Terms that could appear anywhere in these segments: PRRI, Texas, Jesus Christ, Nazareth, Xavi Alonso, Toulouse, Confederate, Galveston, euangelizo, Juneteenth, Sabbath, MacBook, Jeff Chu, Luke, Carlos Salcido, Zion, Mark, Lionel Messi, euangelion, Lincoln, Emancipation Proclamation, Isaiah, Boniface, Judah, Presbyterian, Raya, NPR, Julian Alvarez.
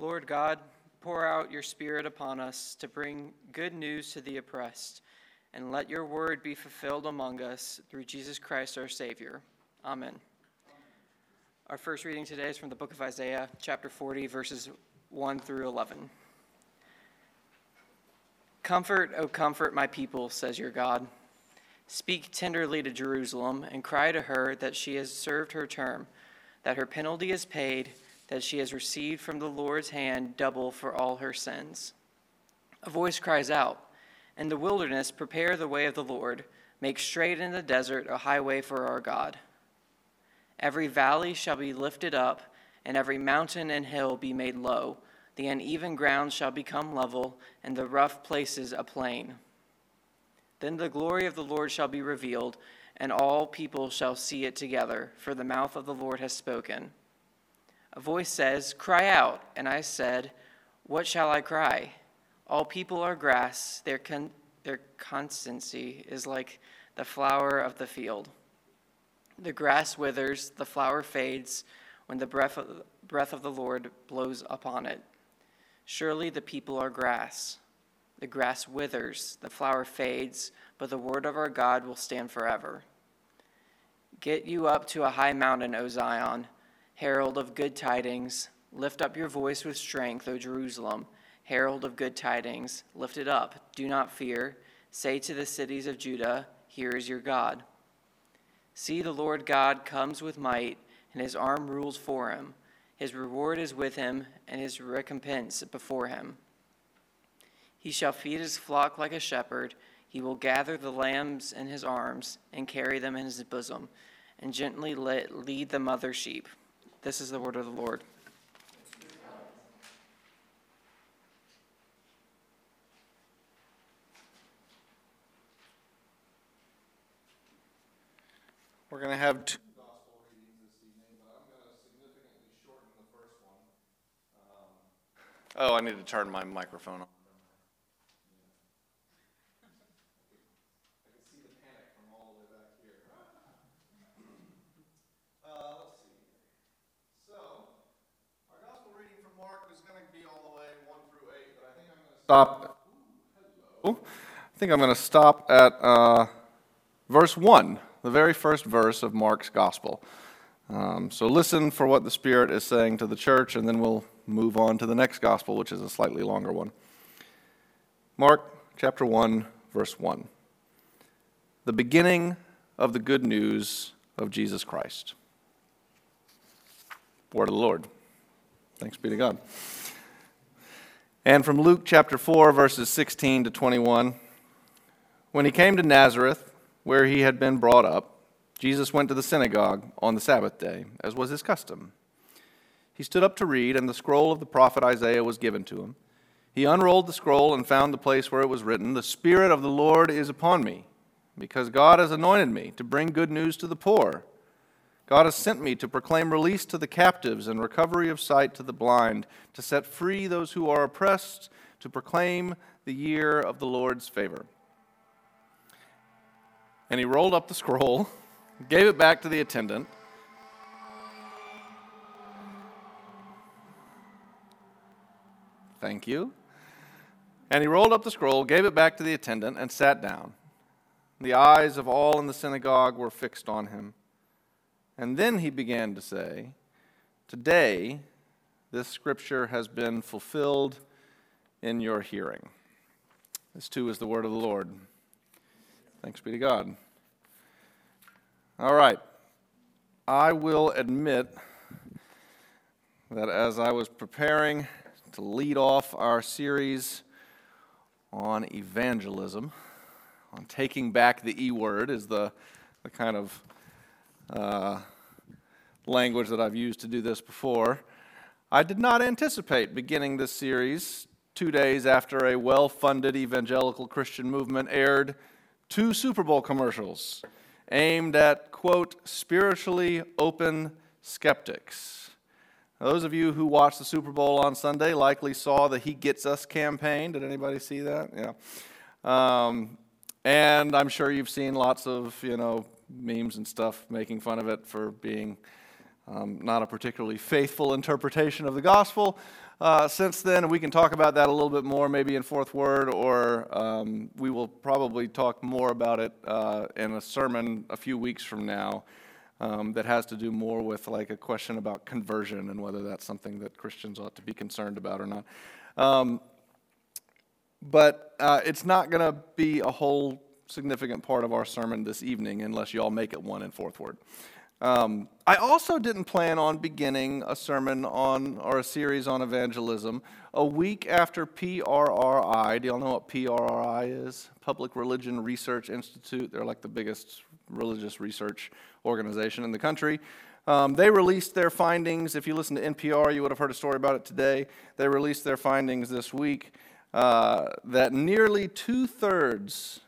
Lord God, pour out your Spirit upon us to bring good news to the oppressed, and let your word be fulfilled among us through Jesus Christ, our Savior. Amen. Our first reading today is from the book of Isaiah, chapter 40, verses 1 through 11. Comfort, O comfort my people, says your God. Speak tenderly to Jerusalem and cry to her that she has served her term, that her penalty is paid, that she has received from the Lord's hand double for all her sins. A voice cries out, in the wilderness prepare the way of the Lord, make straight in the desert a highway for our God. Every valley shall be lifted up, and every mountain and hill be made low. The uneven ground shall become level, and the rough places a plain. Then the glory of the Lord shall be revealed, and all people shall see it together, for the mouth of the Lord has spoken. A voice says, cry out, and I said, what shall I cry? All people are grass, their constancy is like the flower of the field. The grass withers, the flower fades, when the breath of the Lord blows upon it. Surely the people are grass. The grass withers, the flower fades, but the word of our God will stand forever. Get you up to a high mountain, O Zion, herald of good tidings. Lift up your voice with strength, O Jerusalem, herald of good tidings. Lift it up, do not fear. Say to the cities of Judah, here is your God. See, the Lord God comes with might, and his arm rules for him. His reward is with him, and his recompense before him. He shall feed his flock like a shepherd. He will gather the lambs in his arms and carry them in his bosom, and gently lead the mother sheep. This is the word of the Lord. We're going to have two gospel readings this evening, but I'm going to significantly shorten the first one. I need to turn my microphone on. I can see the panic from all the way back here. Let's see. So, our gospel reading from Mark is going to be all the way 1 through 8, but I think I'm going to stop. I think I'm going to stop at verse 1. The very first verse of Mark's gospel. So listen for what the Spirit is saying to the church, and then we'll move on to the next gospel, which is a slightly longer one. Mark chapter 1, verse 1. The beginning of the good news of Jesus Christ. Word of the Lord. Thanks be to God. And from Luke chapter 4, verses 16 to 21. When he came to Nazareth, where he had been brought up, Jesus went to the synagogue on the Sabbath day, as was his custom. He stood up to read, and the scroll of the prophet Isaiah was given to him. He unrolled the scroll and found the place where it was written, "The Spirit of the Lord is upon me, because God has anointed me to bring good news to the poor. God has sent me to proclaim release to the captives and recovery of sight to the blind, to set free those who are oppressed, to proclaim the year of the Lord's favor." And he rolled up the scroll, gave it back to the attendant. Thank you. And he rolled up the scroll, gave it back to the attendant, and sat down. The eyes of all in the synagogue were fixed on him. And then he began to say, "Today, this scripture has been fulfilled in your hearing." This too is the word of the Lord. Thanks be to God. All right. I will admit that as I was preparing to lead off our series on evangelism, on taking back the E word is the kind of language that I've used to do this before, I did not anticipate beginning this series 2 days after a well-funded evangelical Christian movement aired 2 Super Bowl commercials aimed at, quote, spiritually open skeptics. Now, those of you who watched the Super Bowl on Sunday likely saw the He Gets Us campaign. Did anybody see that? Yeah. And I'm sure you've seen lots of, memes and stuff making fun of it for being Not a particularly faithful interpretation of the gospel. Since then, we can talk about that a little bit more, maybe in Fourth Word, or we will probably talk more about it in a sermon a few weeks from now that has to do more with like a question about conversion and whether that's something that Christians ought to be concerned about or not. But it's not going to be a whole significant part of our sermon this evening unless you all make it one in Fourth Word. I also didn't plan on beginning a sermon on, or a series on evangelism, a week after PRRI. Do y'all know what PRRI is? Public Religion Research Institute. They're like the biggest religious research organization in the country. They released their findings. If you listen to NPR, you would have heard a story about it today. They released their findings this week that nearly two-thirds,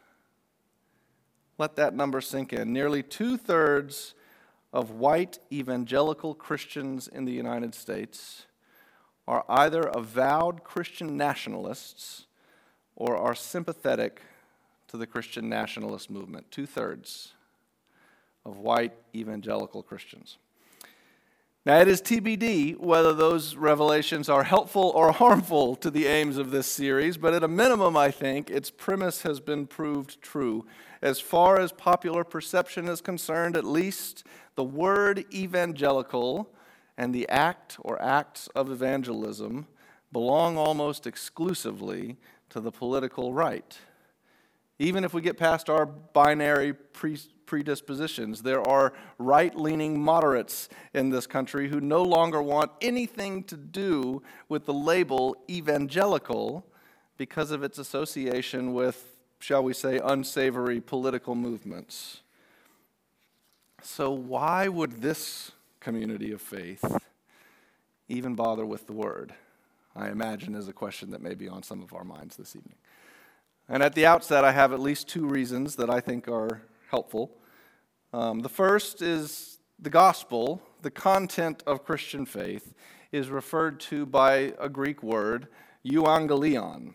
let that number sink in, nearly two-thirds of white evangelical Christians in the United States are either avowed Christian nationalists or are sympathetic to the Christian nationalist movement. Two-thirds of white evangelical Christians. Now, it is TBD whether those revelations are helpful or harmful to the aims of this series, but at a minimum, I think, its premise has been proved true. As far as popular perception is concerned, at least, the word evangelical and the act or acts of evangelism belong almost exclusively to the political right. Even if we get past our binary predispositions. There are right-leaning moderates in this country who no longer want anything to do with the label evangelical because of its association with, shall we say, unsavory political movements. So why would this community of faith even bother with the word? I imagine is a question that may be on some of our minds this evening. And at the outset, I have at least two reasons that I think are helpful. The first is the gospel, the content of Christian faith, is referred to by a Greek word, euangelion.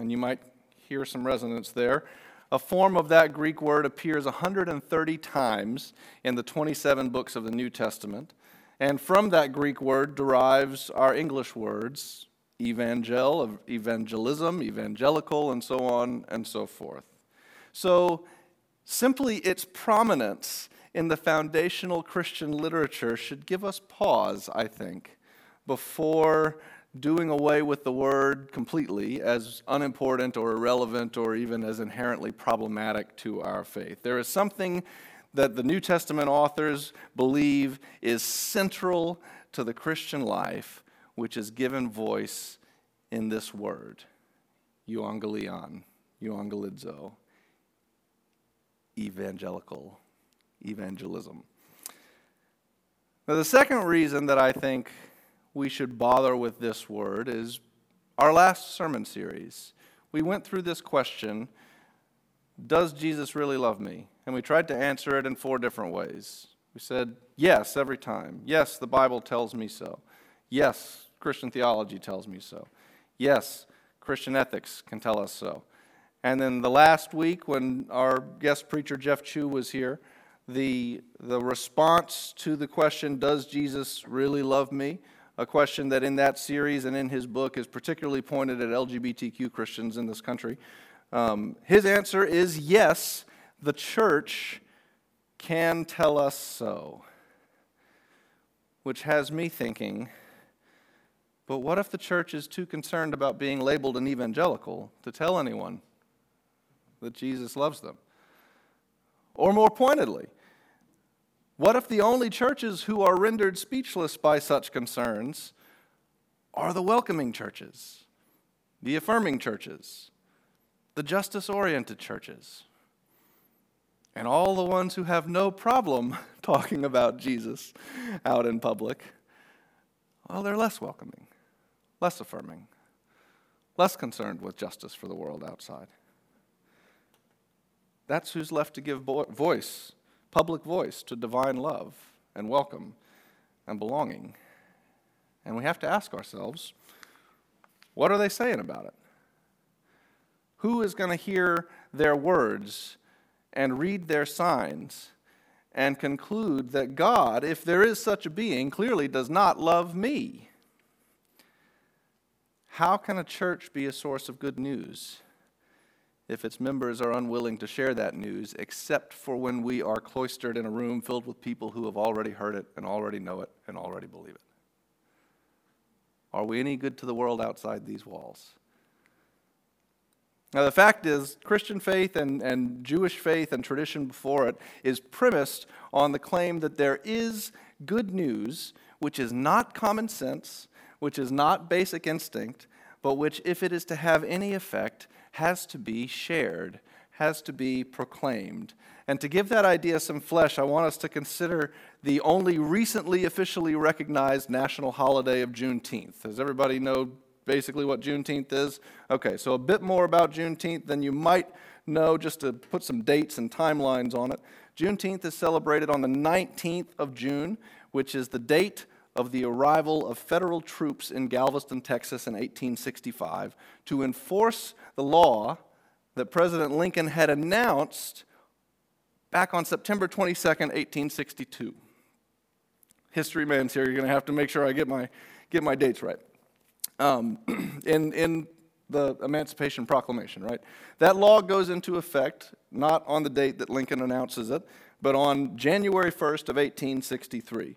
And you might hear some resonance there. A form of that Greek word appears 130 times in the 27 books of the New Testament. And from that Greek word derives our English words, evangel, evangelism, evangelical, and so on and so forth. So, simply its prominence in the foundational Christian literature should give us pause, I think, before doing away with the word completely as unimportant or irrelevant or even as inherently problematic to our faith. There is something that the New Testament authors believe is central to the Christian life, which is given voice in this word, euangelion, euangelizo. Evangelical, evangelism. Now, the second reason that I think we should bother with this word is our last sermon series. We went through this question, does Jesus really love me? And we tried to answer it in four different ways. We said, yes, every time. Yes, the Bible tells me so. Yes, Christian theology tells me so. Yes, Christian ethics can tell us so. And then the last week, when our guest preacher, Jeff Chu, was here, the response to the question, does Jesus really love me? A question that in that series and in his book is particularly pointed at LGBTQ Christians in this country. His answer is yes, the church can tell us so. Which has me thinking, but what if the church is too concerned about being labeled an evangelical to tell anyone that Jesus loves them? Or more pointedly, what if the only churches who are rendered speechless by such concerns are the welcoming churches, the affirming churches, the justice-oriented churches, and all the ones who have no problem talking about Jesus out in public? Well, they're less welcoming, less affirming, less concerned with justice for the world outside. That's who's left to give voice, public voice, to divine love and welcome and belonging. And we have to ask ourselves, what are they saying about it? Who is going to hear their words and read their signs and conclude that God, if there is such a being, clearly does not love me. How can a church be a source of good news if its members are unwilling to share that news, except for when we are cloistered in a room filled with people who have already heard it and already know it and already believe it? Are we any good to the world outside these walls? Now, the fact is, Christian faith and Jewish faith and tradition before it is premised on the claim that there is good news, which is not common sense, which is not basic instinct, but which, if it is to have any effect, has to be shared, has to be proclaimed. And to give that idea some flesh, I want us to consider the only recently officially recognized national holiday of Juneteenth. Does everybody know basically what Juneteenth is? Okay, so a bit more about Juneteenth than you might know, just to put some dates and timelines on it. Juneteenth is celebrated on the 19th of June, which is the date of the arrival of federal troops in Galveston, Texas in 1865 to enforce the law that President Lincoln had announced back on September 22nd, 1862. History man's here, you're going to have to make sure I get my dates right. In the Emancipation Proclamation, right? That law goes into effect, not on the date that Lincoln announces it, but on January 1st of 1863.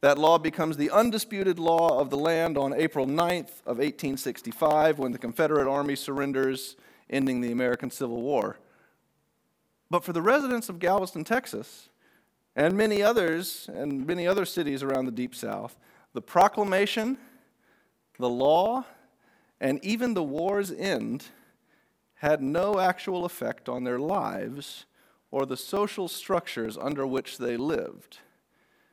That law becomes the undisputed law of the land on April 9th of 1865 when the Confederate Army surrenders, ending the American Civil War. But for the residents of Galveston, Texas, and many other cities around the Deep South, the proclamation, the law, and even the war's end had no actual effect on their lives or the social structures under which they lived.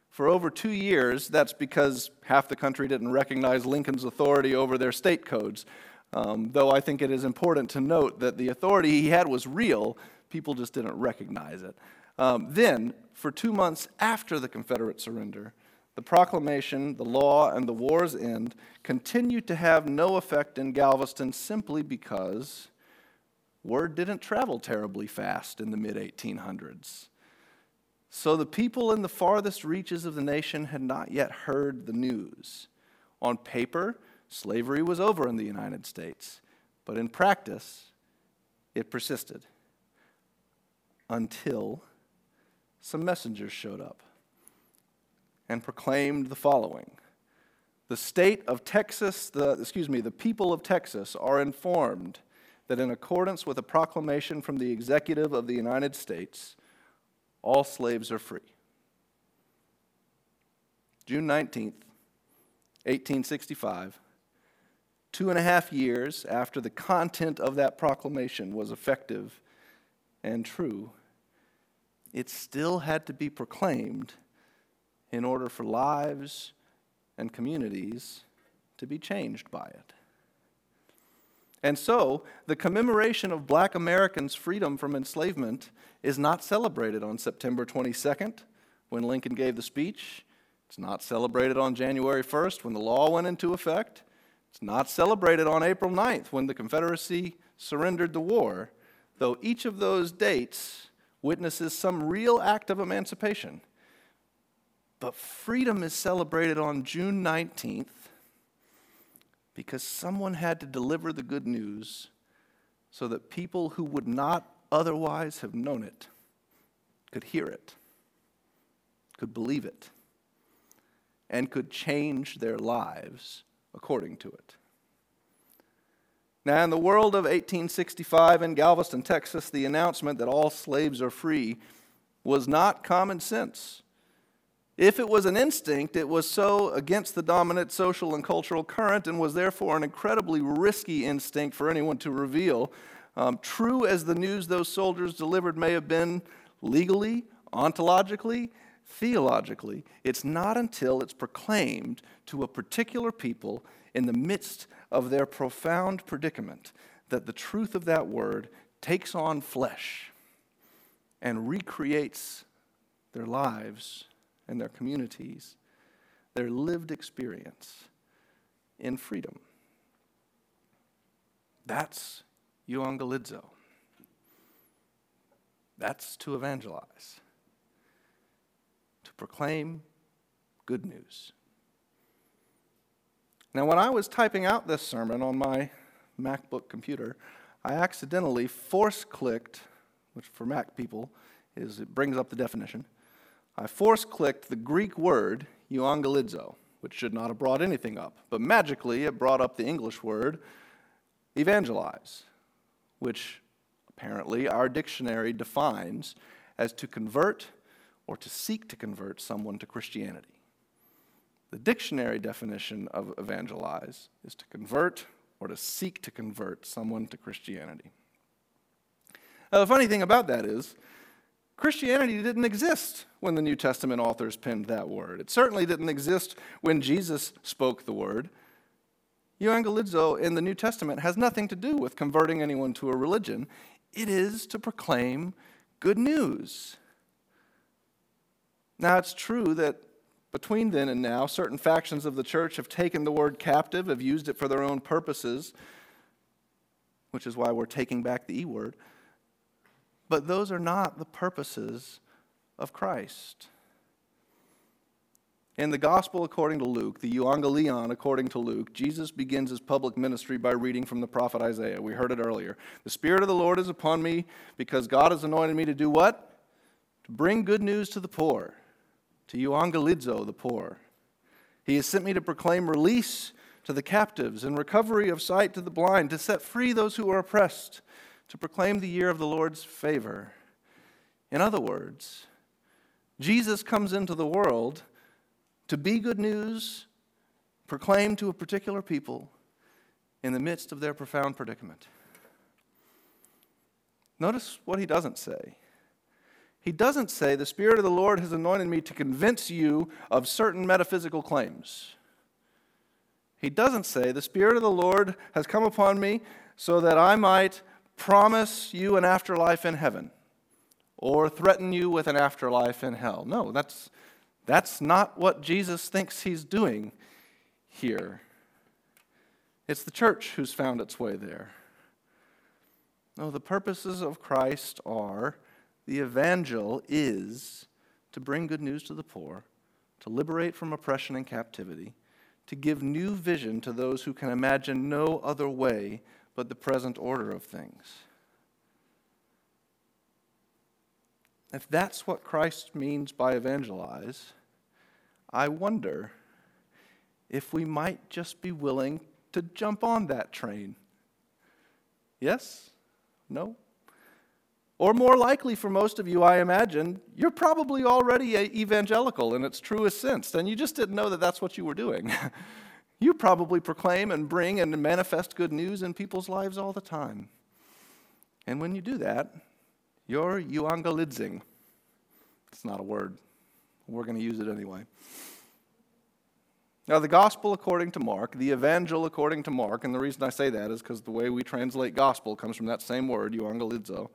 For over 2 years, that's because half the country didn't recognize Lincoln's authority over their state codes, though I think it is important to note that the authority he had was real, people just didn't recognize it. Then, for 2 months after the Confederate surrender, the proclamation, the law, and the war's end continued to have no effect in Galveston simply because word didn't travel terribly fast in the mid-1800s. So the people in the farthest reaches of the nation had not yet heard the news. On paper, slavery was over in the United States, but in practice, it persisted until some messengers showed up and proclaimed the following. The people of Texas are informed that in accordance with a proclamation from the executive of the United States, all slaves are free. June 19th, 1865, 2.5 years after the content of that proclamation was effective and true, it still had to be proclaimed in order for lives and communities to be changed by it. And so, the commemoration of Black Americans' freedom from enslavement is not celebrated on September 22nd, when Lincoln gave the speech. It's not celebrated on January 1st, when the law went into effect. It's not celebrated on April 9th, when the Confederacy surrendered the war, though each of those dates witnesses some real act of emancipation. But freedom is celebrated on June 19th because someone had to deliver the good news so that people who would not otherwise have known it could hear it, could believe it, and could change their lives according to it. Now, in the world of 1865 in Galveston, Texas, the announcement that all slaves are free was not common sense. If it was an instinct, it was so against the dominant social and cultural current and was therefore an incredibly risky instinct for anyone to reveal. True as the news those soldiers delivered may have been legally, ontologically, theologically, it's not until it's proclaimed to a particular people in the midst of their profound predicament that the truth of that word takes on flesh and recreates their lives and their communities, their lived experience in freedom. That's euangelizo. That's to evangelize. proclaim good news. Now, when I was typing out this sermon on my MacBook computer, I accidentally force-clicked, which for Mac people is, it brings up the definition. I force-clicked the Greek word euangelizo, which should not have brought anything up. But magically, it brought up the English word evangelize, which apparently our dictionary defines as to convert or to seek to convert someone to Christianity. The dictionary definition of evangelize is to convert or to seek to convert someone to Christianity. Now, the funny thing about that is, Christianity didn't exist when the New Testament authors penned that word. It certainly didn't exist when Jesus spoke the word. Euangelizo in the New Testament has nothing to do with converting anyone to a religion. It is to proclaim good news. Now, it's true that between then and now, certain factions of the church have taken the word captive, have used it for their own purposes, which is why we're taking back the E word. But those are not the purposes of Christ. In the Gospel according to Luke, the euangelion according to Luke, Jesus begins his public ministry by reading from the prophet Isaiah. We heard it earlier. The Spirit of the Lord is upon me because God has anointed me to do what? To bring good news to the poor. To euangelizo the poor. He has sent me to proclaim release to the captives and recovery of sight to the blind, to set free those who are oppressed, to proclaim the year of the Lord's favor. In other words, Jesus comes into the world to be good news, proclaimed to a particular people in the midst of their profound predicament. Notice what he doesn't say. He doesn't say, the Spirit of the Lord has anointed me to convince you of certain metaphysical claims. He doesn't say, the Spirit of the Lord has come upon me so that I might promise you an afterlife in heaven or threaten you with an afterlife in hell. No, that's not what Jesus thinks he's doing here. It's the church who's found its way there. No, the purposes of Christ are... The evangel is to bring good news to the poor, to liberate from oppression and captivity, to give new vision to those who can imagine no other way but the present order of things. If that's what Christ means by evangelize, I wonder if we might just be willing to jump on that train. Yes? No? Or more likely for most of you, I imagine, you're probably already evangelical in its truest sense, and you just didn't know that that's what you were doing. You probably proclaim and bring and manifest good news in people's lives all the time. And when you do that, you're euangelizing. It's not a word. We're going to use it anyway. Now, the gospel according to Mark, the evangel according to Mark, and the reason I say that is because the way we translate gospel comes from that same word, euangelizo.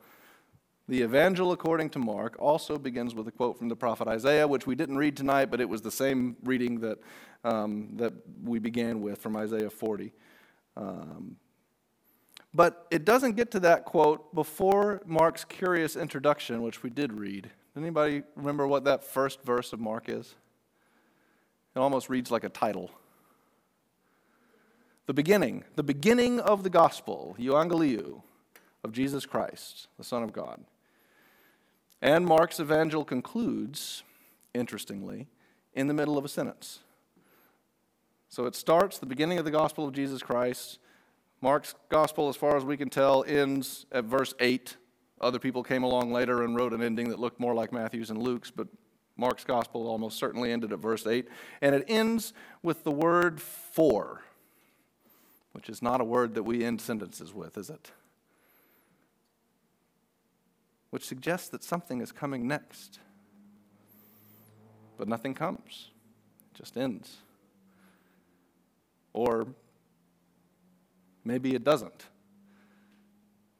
The evangel according to Mark also begins with a quote from the prophet Isaiah, which we didn't read tonight, but it was the same reading that that we began with from Isaiah 40. But it doesn't get to that quote before Mark's curious introduction, which we did read. Anybody remember what that first verse of Mark is? It almost reads like a title. The beginning of the gospel, euangelion, of Jesus Christ, the Son of God. And Mark's evangel concludes, interestingly, in the middle of a sentence. So it starts, the beginning of the gospel of Jesus Christ. Mark's gospel, as far as we can tell, ends at verse 8. Other people came along later and wrote an ending that looked more like Matthew's and Luke's, but Mark's gospel almost certainly ended at verse 8. And it ends with the word for, which is not a word that we end sentences with, is it? Which suggests that something is coming next. But nothing comes. It just ends. Or maybe it doesn't.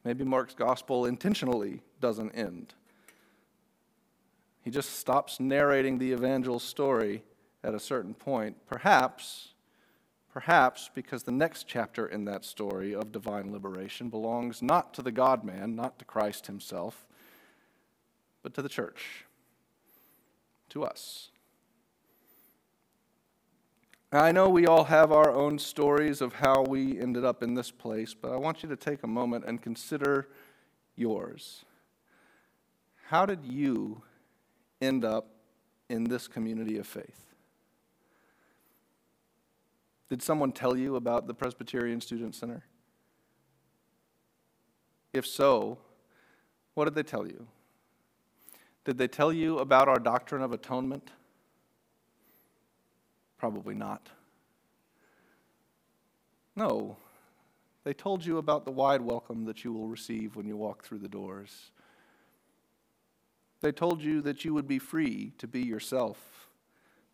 Maybe Mark's gospel intentionally doesn't end. He just stops narrating the evangel's story at a certain point, perhaps because the next chapter in that story of divine liberation belongs not to the God-man, not to Christ himself, but to the church, to us. I know we all have our own stories of how we ended up in this place, but I want you to take a moment and consider yours. How did you end up in this community of faith? Did someone tell you about the Presbyterian Student Center? If so, what did they tell you? Did they tell you about our doctrine of atonement? Probably not. No, they told you about the wide welcome that you will receive when you walk through the doors. They told you that you would be free to be yourself,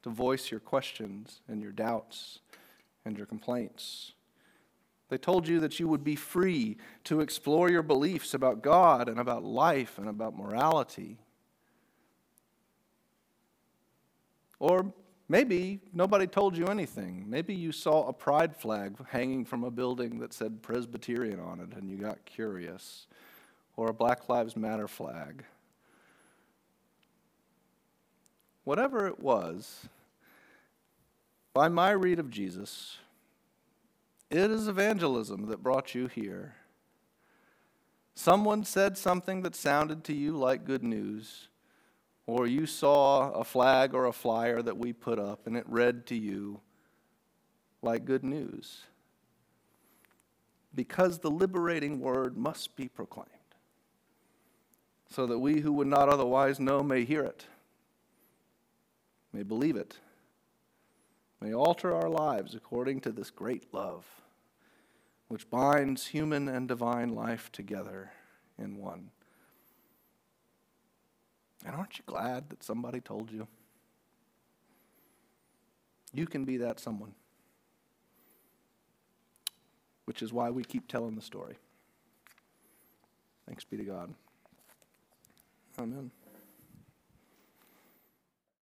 to voice your questions and your doubts and your complaints. They told you that you would be free to explore your beliefs about God and about life and about morality. Or maybe nobody told you anything. Maybe you saw a pride flag hanging from a building that said Presbyterian on it and you got curious, or a Black Lives Matter flag. Whatever it was, by my read of Jesus, it is evangelism that brought you here. Someone said something that sounded to you like good news, or you saw a flag or a flyer that we put up and it read to you like good news. Because the liberating word must be proclaimed, so that we who would not otherwise know may hear it, may believe it, may alter our lives according to this great love, which binds human and divine life together in one. And aren't you glad that somebody told you? You can be that someone, which is why we keep telling the story. Thanks be to God. Amen.